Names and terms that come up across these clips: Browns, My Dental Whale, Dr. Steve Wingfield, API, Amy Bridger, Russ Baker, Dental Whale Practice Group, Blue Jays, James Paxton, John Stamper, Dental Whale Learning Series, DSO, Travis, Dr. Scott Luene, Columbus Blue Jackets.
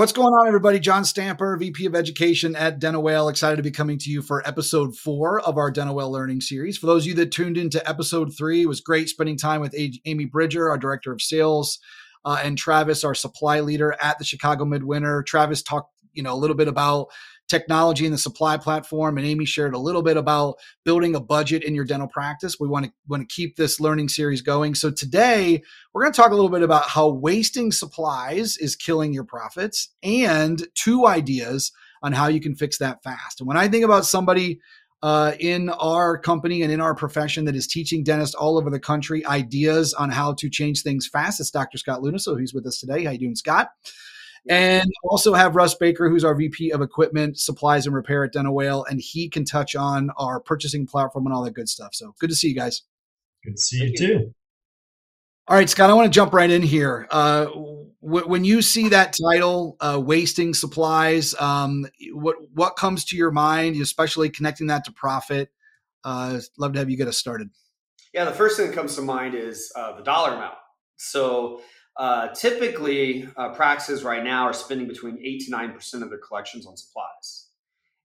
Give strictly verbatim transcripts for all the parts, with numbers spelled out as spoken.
What's going on, everybody? John Stamper, V P of Education at Dental Whale. Excited to be coming to you for episode four of our Dental Whale Learning Series. For those of you that tuned into episode three, it was great spending time with Amy Bridger, our Director of Sales, uh, and Travis, our Supply Leader at the Chicago Midwinter. Travis talked, you know, a little bit about technology and the supply platform, and Amy shared a little bit about building a budget in your dental practice. We want to want to keep this learning series going. So today we're going to talk a little bit about how wasting supplies is killing your profits, and two ideas on how you can fix that fast. And when I think about somebody uh, in our company and in our profession that is teaching dentists all over the country ideas on how to change things fast, it's Doctor Scott Luene. So he's with us today. How you doing, Scott? And also have Russ Baker, who's our V P of Equipment, Supplies, and Repair at Dental Whale, and he can touch on our purchasing platform and all that good stuff. So good to see you guys. Good to see you too. All right, Scott, I want to jump right in here. Uh, w- when you see that title, uh, Wasting Supplies, um, what what comes to your mind, especially connecting that to profit? Uh, love to have you get us started. Yeah, the first thing that comes to mind is uh, the dollar amount. So Uh, typically, uh, practices right now are spending between eight to nine percent of their collections on supplies,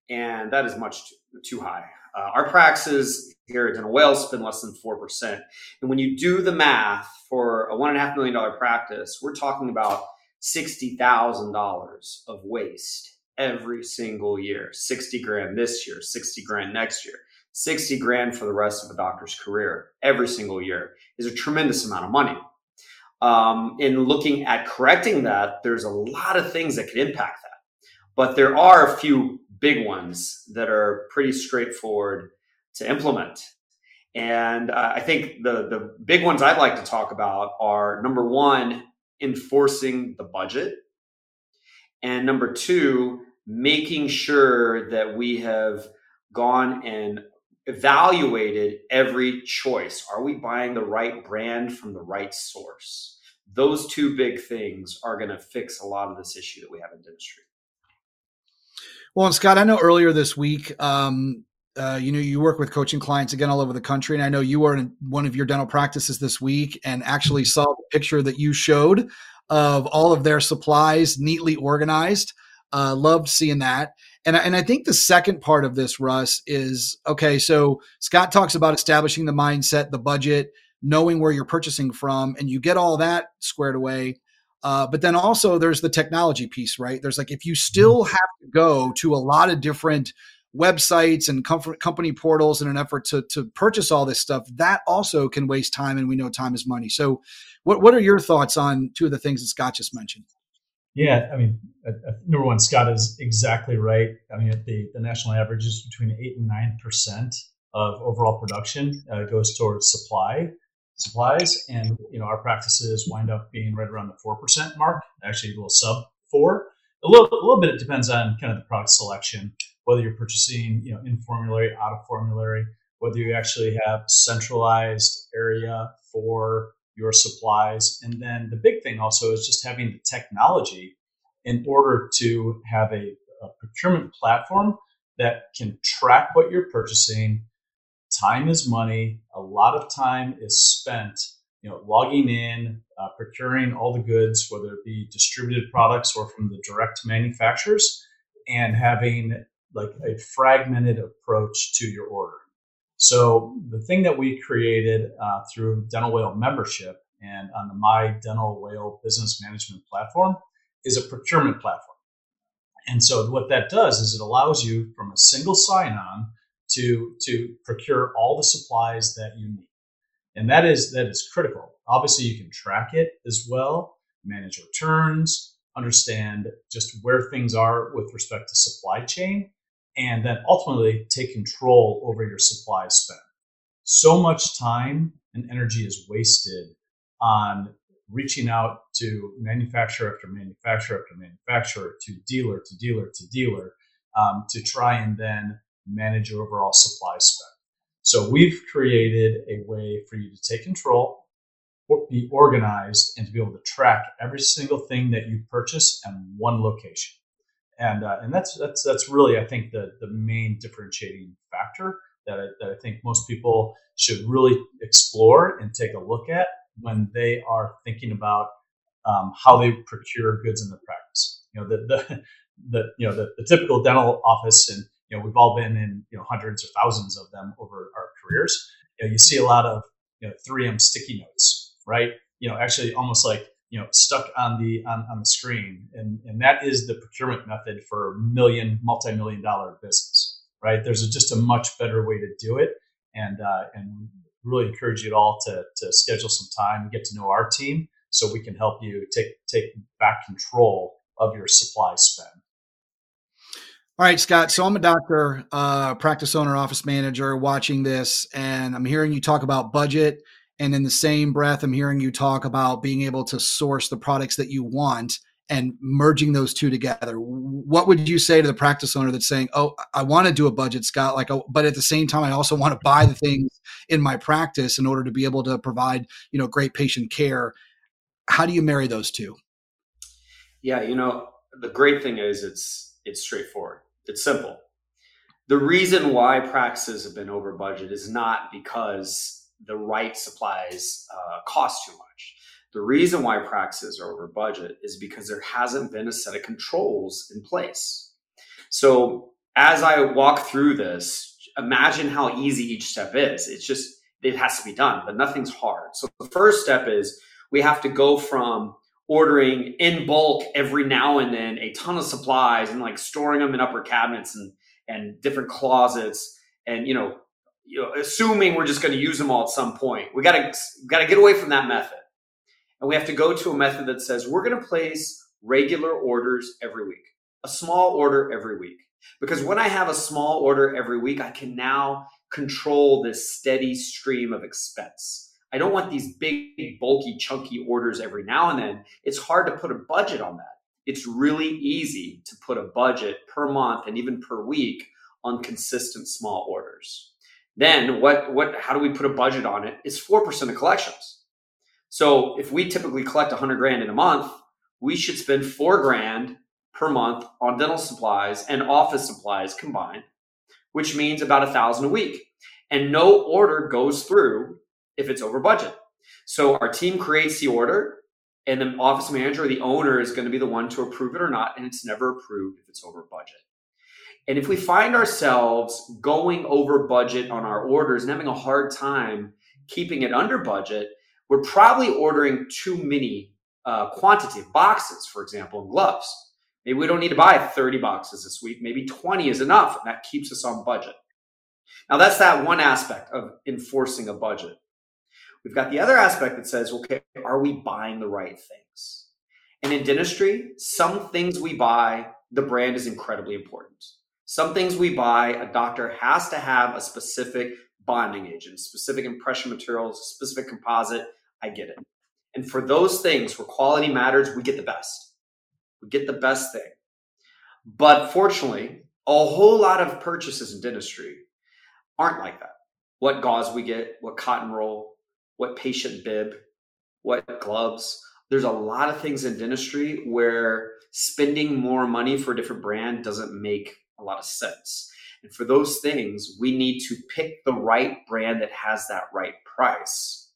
and that is much too, too high. Uh, our practices here at Dental Whale spend less than four percent, and when you do the math for a one and a half million dollar practice, we're talking about sixty thousand dollars of waste every single year. Sixty grand this year, sixty grand next year, sixty grand for the rest of a doctor's career. Every single year is a tremendous amount of money. Um, in looking at correcting that, there's a lot of things that could impact that. But there are a few big ones that are pretty straightforward to implement. And uh, I think the, the big ones I'd like to talk about are, number one, enforcing the budget. And number two, making sure that we have gone and evaluated every choice. Are we buying the right brand from the right source? Those two big things are going to fix a lot of this issue that we have in dentistry. Well, and Scott, I know earlier this week, um, uh, you know, you work with coaching clients again all over the country, and I know you were in one of your dental practices this week and actually saw the picture that you showed of all of their supplies neatly organized. Uh, loved seeing that. And I, and I think the second part of this, Russ, is, okay, so Scott talks about establishing the mindset, the budget, knowing where you're purchasing from, and you get all that squared away. Uh, but then also there's the technology piece, right? There's like, if you still have to go to a lot of different websites and comfort, company portals in an effort to to purchase all this stuff, that also can waste time. And we know time is money. So what what are your thoughts on two of the things that Scott just mentioned? Yeah, I mean, uh, number one, Scott is exactly right. I mean, the, the national average is between eight and nine percent of overall production uh, goes towards supply supplies, and you know our practices wind up being right around the four percent mark, actually a little sub four. A little, a little bit. It depends on kind of the product selection, whether you're purchasing, you know, in formulary, out of formulary, whether you actually have centralized area for your supplies. And then the big thing also is just having the technology in order to have a, a procurement platform that can track what you're purchasing. Time is money. A lot of time is spent, you know, logging in, uh, procuring all the goods, whether it be distributed products or from the direct manufacturers, and having like a fragmented approach to your order. So the thing that we created uh, through Dental Whale membership and on the My Dental Whale business management platform is a procurement platform. And so what that does is it allows you from a single sign-on to, to procure all the supplies that you need. And that is that is critical. Obviously, you can track it as well, manage returns, understand just where things are with respect to supply chain, and then ultimately take control over your supply spend. So much time and energy is wasted on reaching out to manufacturer after manufacturer after manufacturer, to dealer to dealer to dealer, um, to try and then manage your overall supply spend. So we've created a way for you to take control, be organized, and to be able to track every single thing that you purchase in one location. And uh, and that's that's that's really, I think, the the main differentiating factor that I, that I think most people should really explore and take a look at when they are thinking about um, how they procure goods in their practice. you know, the, the, the you know, the, the typical dental office, and, you know, we've all been in, you know, hundreds or thousands of them over our careers. You know, you see a lot of, you know, three M sticky notes, right? You know, actually almost like, you know, stuck on the, on, on the screen. And, and that is the procurement method for million, multi-million dollar business, right? There's a, just a much better way to do it. And, uh, and really encourage you all to, to schedule some time, get to know our team so we can help you take, take back control of your supply spend. All right, Scott. So I'm a doctor, uh, practice owner, office manager watching this, and I'm hearing you talk about budget. And in the same breath, I'm hearing you talk about being able to source the products that you want and merging those two together. What would you say to the practice owner that's saying, oh, I want to do a budget, Scott, like, oh, but at the same time, I also want to buy the things in my practice in order to be able to provide, you know, great patient care. How do you marry those two? Yeah. You know, the great thing is it's, it's straightforward. It's simple. The reason why practices have been over budget is not because the right supplies uh, cost too much. The reason why practices are over budget is because there hasn't been a set of controls in place. So as I walk through this, imagine how easy each step is. It's just, it has to be done, but nothing's hard. So the first step is we have to go from ordering in bulk every now and then a ton of supplies and like storing them in upper cabinets and, and different closets. And, you know, you know, assuming we're just going to use them all at some point, we got to, got to get away from that method. And we have to go to a method that says we're going to place regular orders every week, a small order every week. Because when I have a small order every week, I can now control this steady stream of expense. I don't want these big, bulky, chunky orders every now and then. It's hard to put a budget on that. It's really easy to put a budget per month and even per week on consistent small orders. Then what, what, how do we put a budget on it? It's four percent of collections. So if we typically collect a hundred grand in a month, we should spend four grand per month on dental supplies and office supplies combined, which means about a thousand a week. And no order goes through if it's over budget. So our team creates the order, and the office manager or the owner is going to be the one to approve it or not. And it's never approved if it's over budget. And if we find ourselves going over budget on our orders and having a hard time keeping it under budget, we're probably ordering too many uh, quantity of boxes, for example, and gloves. Maybe we don't need to buy thirty boxes this week. Maybe twenty is enough. And that keeps us on budget. Now that's that one aspect of enforcing a budget. We've got the other aspect that says, okay, are we buying the right things? And in dentistry, some things we buy, the brand is incredibly important. Some things we buy, a doctor has to have a specific bonding agent, specific impression materials, specific composite. I get it. And for those things where quality matters, we get the best. We get the best thing. But fortunately, a whole lot of purchases in dentistry aren't like that. What gauze we get, what cotton roll, what patient bib, what gloves. There's a lot of things in dentistry where spending more money for a different brand doesn't make a lot of sense. And for those things, we need to pick the right brand that has that right price.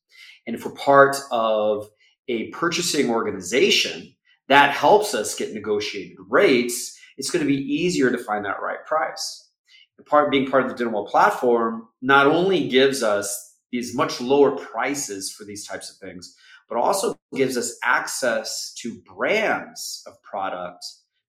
And if we're part of a purchasing organization that helps us get negotiated rates, it's going to be easier to find that right price. And part, being part of the Dental Whale platform not only gives us these much lower prices for these types of things, but also gives us access to brands of product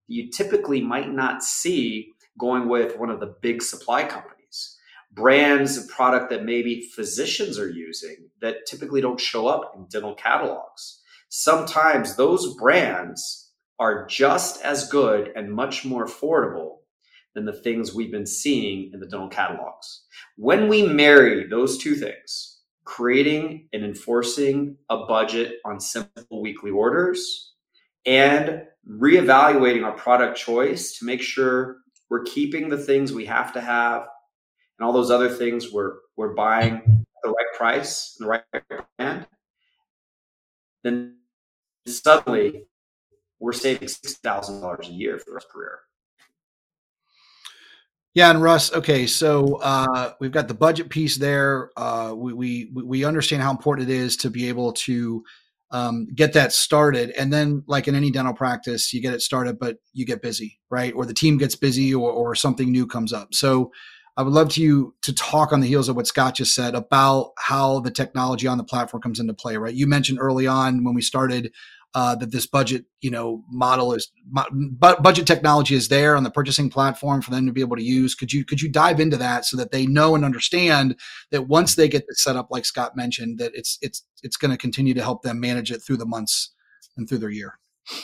that you typically might not see going with one of the big supply companies. Brands of product that maybe physicians are using that typically don't show up in dental catalogs. Sometimes those brands are just as good and much more affordable than the things we've been seeing in the dental catalogs. When we marry those two things, creating and enforcing a budget on simple weekly orders and reevaluating our product choice to make sure we're keeping the things we have to have and all those other things we're, we're buying at the right price, the right brand, then suddenly we're saving six thousand dollars a year for the rest of our career. Yeah. And Russ, okay. So uh, we've got the budget piece there. Uh, we, we, we understand how important it is to be able to um, get that started. And then, like in any dental practice, you get it started, but you get busy, right? Or the team gets busy, or, or something new comes up. So I would love to you to talk on the heels of what Scott just said about how the technology on the platform comes into play, right? You mentioned early on when we started uh, that this budget, you know, model is, but budget technology is there on the purchasing platform for them to be able to use. Could you, could you dive into that so that they know and understand that once they get this set up, like Scott mentioned, that it's, it's, it's going to continue to help them manage it through the months and through their year?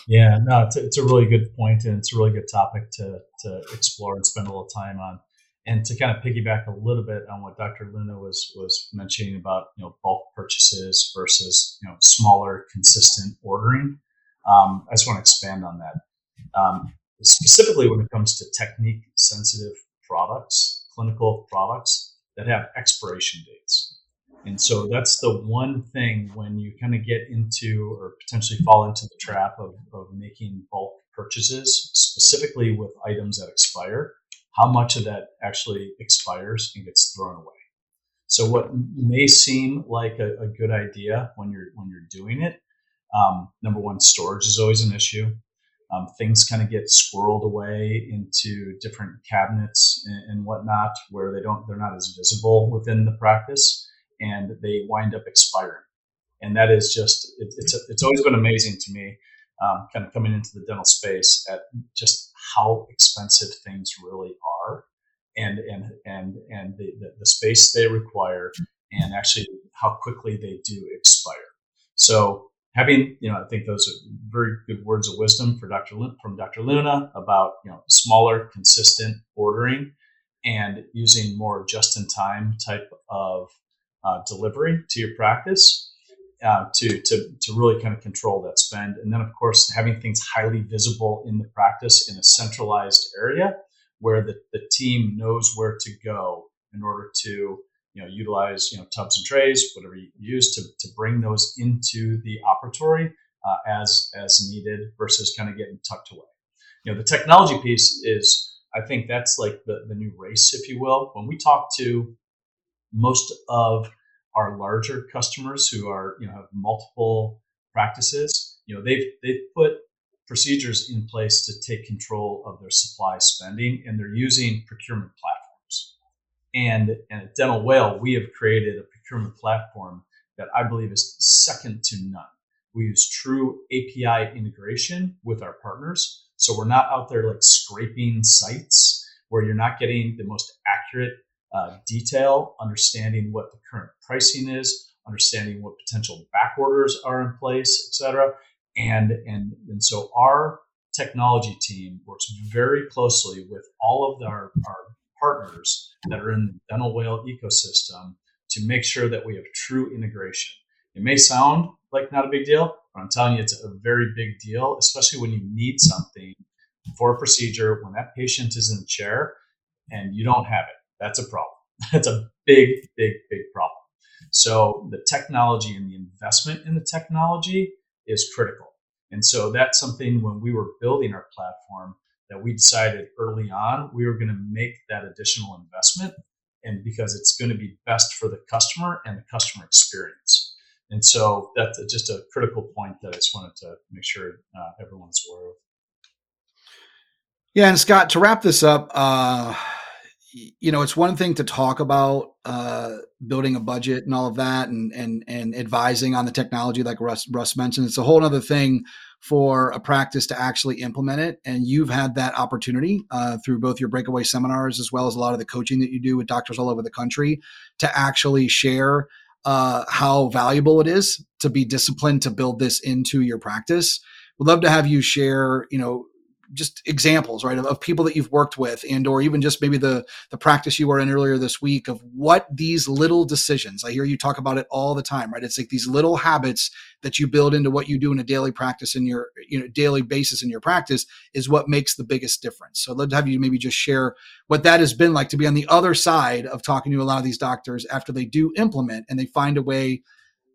Yeah, no, it's a, it's a really good point, and it's a really good topic to, to explore and spend a little time on. And to kind of piggyback a little bit on what Doctor Luene was was mentioning about, you know, bulk purchases versus, you know, smaller, consistent ordering, um, I just want to expand on that. Um, specifically when it comes to technique-sensitive products, clinical products that have expiration dates. And so that's the one thing when you kind of get into or potentially fall into the trap of, of making bulk purchases, specifically with items that expire. How much of that actually expires and gets thrown away? So what may seem like a, a good idea when you're when you're doing it, um, number one, storage is always an issue. Um, things kind of get squirreled away into different cabinets and, and whatnot, where they don't they're not as visible within the practice, and they wind up expiring. And that is just it, it's a, it's always been amazing to me. Um, kind of coming into the dental space at just how expensive things really are, and and and and the, the, the space they require, and actually how quickly they do expire. So having, you know, I think those are very good words of wisdom for Doctor Lu- from Doctor Luene about, you know, smaller, consistent ordering and using more just-in-time type of uh, delivery to your practice. Uh, to to to really kind of control that spend, and then of course having things highly visible in the practice in a centralized area where the, the team knows where to go in order to, you know, utilize, you know, tubs and trays, whatever you use to to bring those into the operatory uh, as as needed versus kind of getting tucked away. You know, the technology piece is, I think that's like the the new race, if you will. When we talk to most of our larger customers who are, you know, have multiple practices, you know, they've they've put procedures in place to take control of their supply spending, and they're using procurement platforms. And, and at Dental Whale, we have created a procurement platform that I believe is second to none. We use true A P I integration with our partners. So we're not out there like scraping sites where you're not getting the most accurate Uh, detail, understanding what the current pricing is, understanding what potential back orders are in place, et cetera. And, and, and so our technology team works very closely with all of our, our partners that are in the Dental Whale ecosystem to make sure that we have true integration. It may sound like not a big deal, but I'm telling you, it's a very big deal, especially when you need something for a procedure, when that patient is in the chair and you don't have it. That's a problem. That's a big, big, big problem. So the technology and the investment in the technology is critical. And so that's something when we were building our platform that we decided early on, we were going to make that additional investment, and because it's going to be best for the customer and the customer experience. And so that's just a critical point that I just wanted to make sure uh, everyone's aware of. Yeah. And Scott, to wrap this up, uh, you know, it's one thing to talk about uh, building a budget and all of that, and and and advising on the technology, like Russ Russ mentioned. It's a whole other thing for a practice to actually implement it. And you've had that opportunity uh, through both your breakaway seminars as well as a lot of the coaching that you do with doctors all over the country to actually share uh, how valuable it is to be disciplined to build this into your practice. We'd love to have you share, you know, just examples, right, of, of people that you've worked with, and or even just maybe the the practice you were in earlier this week, of what these little decisions, I hear you talk about it all the time, right? It's like these little habits that you build into what you do in a daily practice in your, you know, daily basis in your practice is what makes the biggest difference. So I'd love to have you maybe just share what that has been like to be on the other side of talking to a lot of these doctors after they do implement and they find a way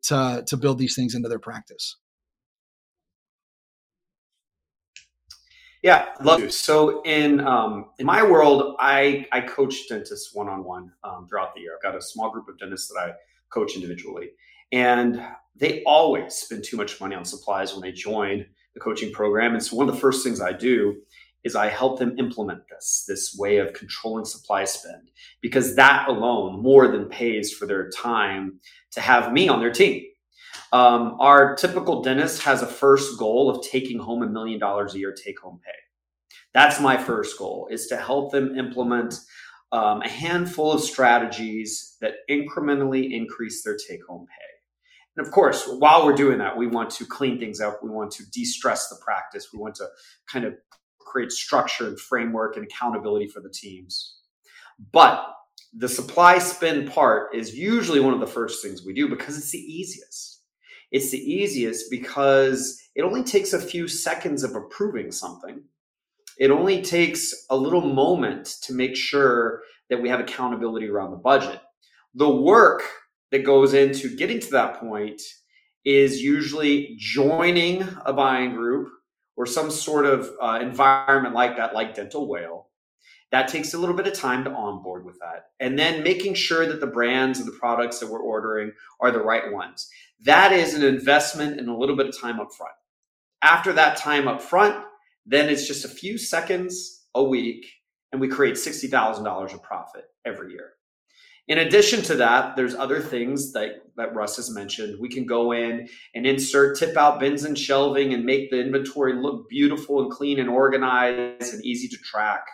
to to build these things into their practice. Yeah, love to. So in um, in my world, I, I coach dentists one-on-one um, throughout the year. I've got a small group of dentists that I coach individually. And they always spend too much money on supplies when they join the coaching program. And so one of the first things I do is I help them implement this, this way of controlling supply spend, because that alone more than pays for their time to have me on their team. Um, our typical dentist has a first goal of taking home a million dollars a year take-home pay. That's my first goal, is to help them implement um, a handful of strategies that incrementally increase their take-home pay. And of course, while we're doing that, we want to clean things up. We want to de-stress the practice. We want to kind of create structure and framework and accountability for the teams. But the supply spend part is usually one of the first things we do because it's the easiest. It's the easiest because it only takes a few seconds of approving something. It only takes a little moment to make sure that we have accountability around the budget. The work that goes into getting to that point is usually joining a buying group or some sort of uh, environment like that, like Dental Whale. That takes a little bit of time to onboard with that. And then making sure that the brands and the products that we're ordering are the right ones. That is an investment in a little bit of time up front. After that time up front, then it's just a few seconds a week, and we create sixty thousand dollars of profit every year. In addition to that, there's other things that, that Russ has mentioned. We can go in and insert tip-out bins and shelving and make the inventory look beautiful and clean and organized and easy to track.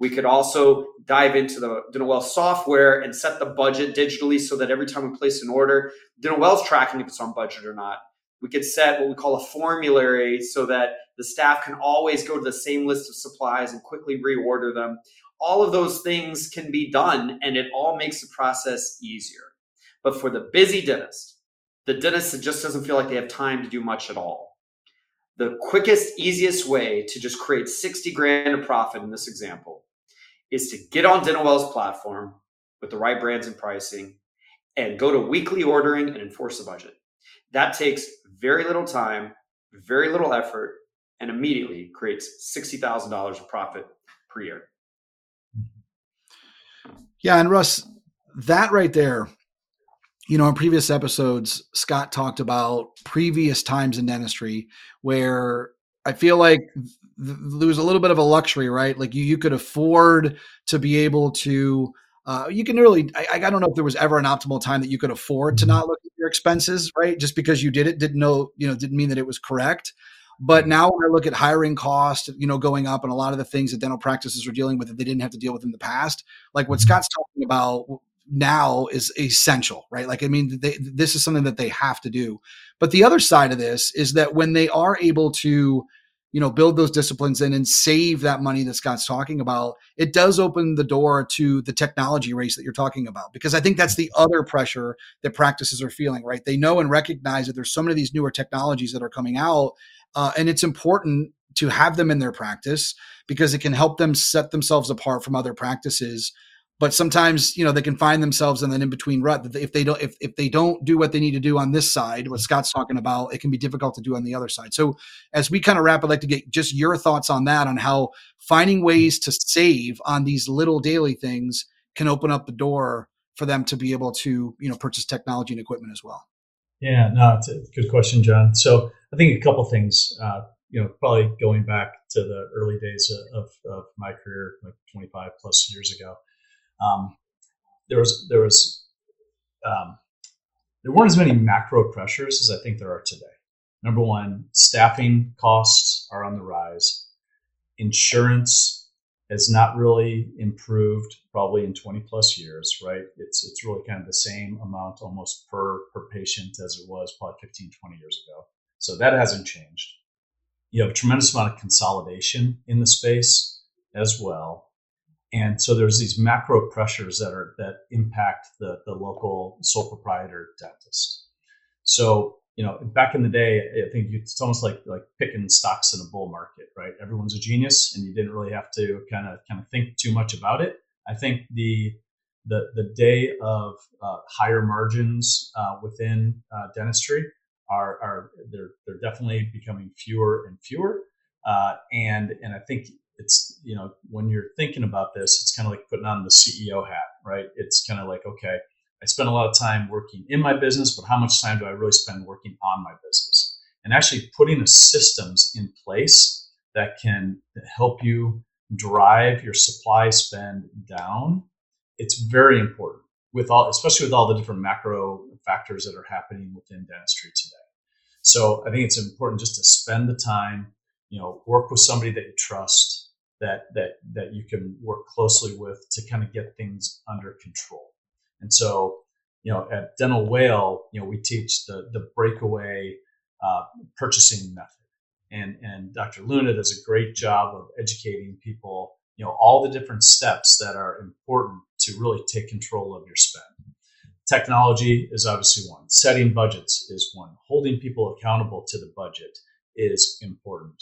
We could also dive into the Dental Whale software and set the budget digitally so that every time we place an order, Dental Whale's tracking if it's on budget or not. We could set what we call a formulary so that the staff can always go to the same list of supplies and quickly reorder them. All of those things can be done, and it all makes the process easier. But for the busy dentist, the dentist that just doesn't feel like they have time to do much at all, the quickest, easiest way to just create sixty grand of profit in this example is to get on Dental Whale's platform with the right brands and pricing and go to weekly ordering and enforce the budget. That takes very little time, very little effort, and immediately creates sixty thousand dollars of profit per year. Yeah. And Russ, that right there, you know, in previous episodes, Scott talked about previous times in dentistry where I feel like th- there was a little bit of a luxury, right? Like you, you could afford to be able to, uh, you can really, I, I don't know if there was ever an optimal time that you could afford to not look at your expenses, right? Just because you did it, didn't know, you know, didn't mean that it was correct. But now when I look at hiring costs, you know, going up and a lot of the things that dental practices are dealing with that they didn't have to deal with in the past, like what Scott's talking about now is essential, right? Like, I mean, they, this is something that they have to do. But the other side of this is that when they are able to, you know, build those disciplines in and save that money that Scott's talking about, it does open the door to the technology race that you're talking about. Because I think that's the other pressure that practices are feeling, right? They know and recognize that there's so many of these newer technologies that are coming out. Uh, and it's important to have them in their practice because it can help them set themselves apart from other practices. But sometimes, you know, they can find themselves in that in-between rut that if they don't, if, if they don't do what they need to do on this side, what Scott's talking about, it can be difficult to do on the other side. So as we kind of wrap, I'd like to get just your thoughts on that, on how finding ways to save on these little daily things can open up the door for them to be able to, you know, purchase technology and equipment as well. Yeah, no, it's a good question, John. So I think a couple things, uh, you know, probably going back to the early days of, of my career, like twenty-five plus years ago, um, there was, there was, um, there weren't as many macro pressures as I think there are today. Number one, staffing costs are on the rise. Insurance has not really improved probably in twenty plus years, right? It's, it's really kind of the same amount almost per, per patient as it was probably fifteen, twenty years ago. So that hasn't changed. You have a tremendous amount of consolidation in the space as well. And so there's these macro pressures that are that impact the, the local sole proprietor dentist. So, you know, back in the day, I think it's almost like like picking stocks in a bull market, right? Everyone's a genius and you didn't really have to kind of kind of think too much about it. I think the the the day of uh, higher margins uh, within uh, dentistry Are, are they're they're definitely becoming fewer and fewer, uh, and and I think it's, you know, when you're thinking about this, it's kind of like putting on the C E O hat, right? It's kind of like, okay, I spend a lot of time working in my business, but how much time do I really spend working on my business? And actually putting the systems in place that can help you drive your supply spend down, it's very important, with all, especially with all the different macro factors that are happening within dentistry today. So I think it's important just to spend the time, you know, work with somebody that you trust, that that that you can work closely with to kind of get things under control. And so, you know, at Dental Whale, you know, we teach the the breakaway uh, purchasing method. And and Doctor Luene does a great job of educating people, you know, all the different steps that are important to really take control of your spend. Technology is obviously one. Setting budgets is one. Holding people accountable to the budget is important.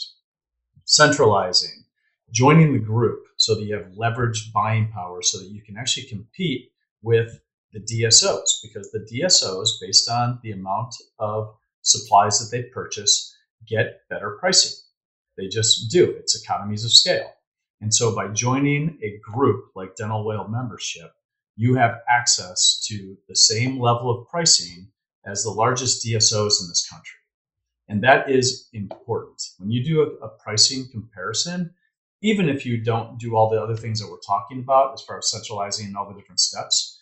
Centralizing, joining the group so that you have leveraged buying power so that you can actually compete with the D S Os, because the D S Os, based on the amount of supplies that they purchase, get better pricing. They just do. It's economies of scale. And so by joining a group like Dental Whale membership, you have access to the same level of pricing as the largest D S Os in this country. And that is important. When you do a, a pricing comparison, even if you don't do all the other things that we're talking about as far as centralizing and all the different steps,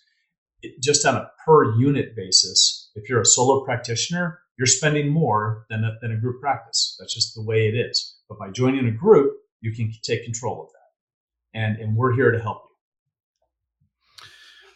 it, just on a per unit basis, if you're a solo practitioner, you're spending more than a, than a group practice. That's just the way it is. But by joining a group, you can take control of that. And, and we're here to help you.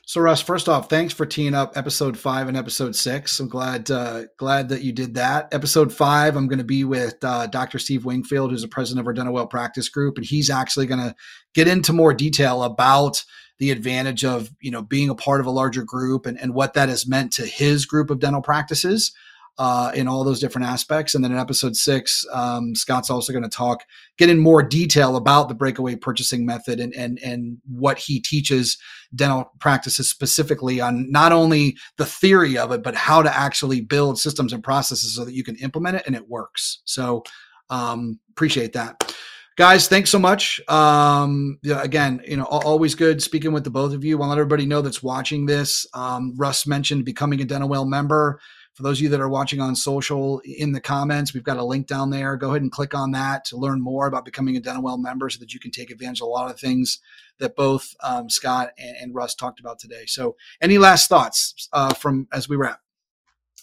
So Russ, first off, thanks for teeing up episode five and episode six. I'm glad uh, glad that you did that. Episode five, I'm going to be with uh, Doctor Steve Wingfield, who's the president of our Dental Whale Practice Group, and he's actually going to get into more detail about the advantage of, you know, being a part of a larger group and, and what that has meant to his group of dental practices uh, in all those different aspects. And then in episode six, um, Scott's also going to talk, get in more detail about the breakaway purchasing method and, and, and what he teaches dental practices specifically on not only the theory of it, but how to actually build systems and processes so that you can implement it and it works. So, um, appreciate that. Guys, thanks so much. Um, yeah, again, you know, always good speaking with the both of you. I want to let everybody know that's watching this. Um, Russ mentioned becoming a Dental Whale member. For those of you that are watching on social, in the comments, we've got a link down there. Go ahead and click on that to learn more about becoming a Dental Whale member so that you can take advantage of a lot of things that both um, Scott and, and Russ talked about today. So any last thoughts uh, from as we wrap?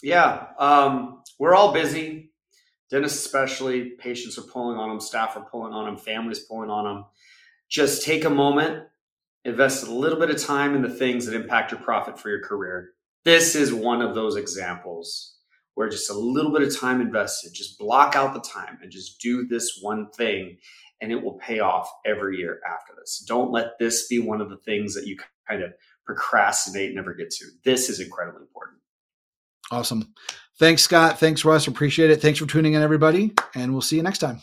Yeah, um, we're all busy. Dentists especially, patients are pulling on them, staff are pulling on them, families pulling on them. Just take a moment, invest a little bit of time in the things that impact your profit for your career. This is one of those examples where just a little bit of time invested, just block out the time and just do this one thing, and it will pay off every year after this. Don't let this be one of the things that you kind of procrastinate, never get to. This is incredibly important. Awesome. Thanks, Scott. Thanks, Russ. Appreciate it. Thanks for tuning in, everybody, and we'll see you next time.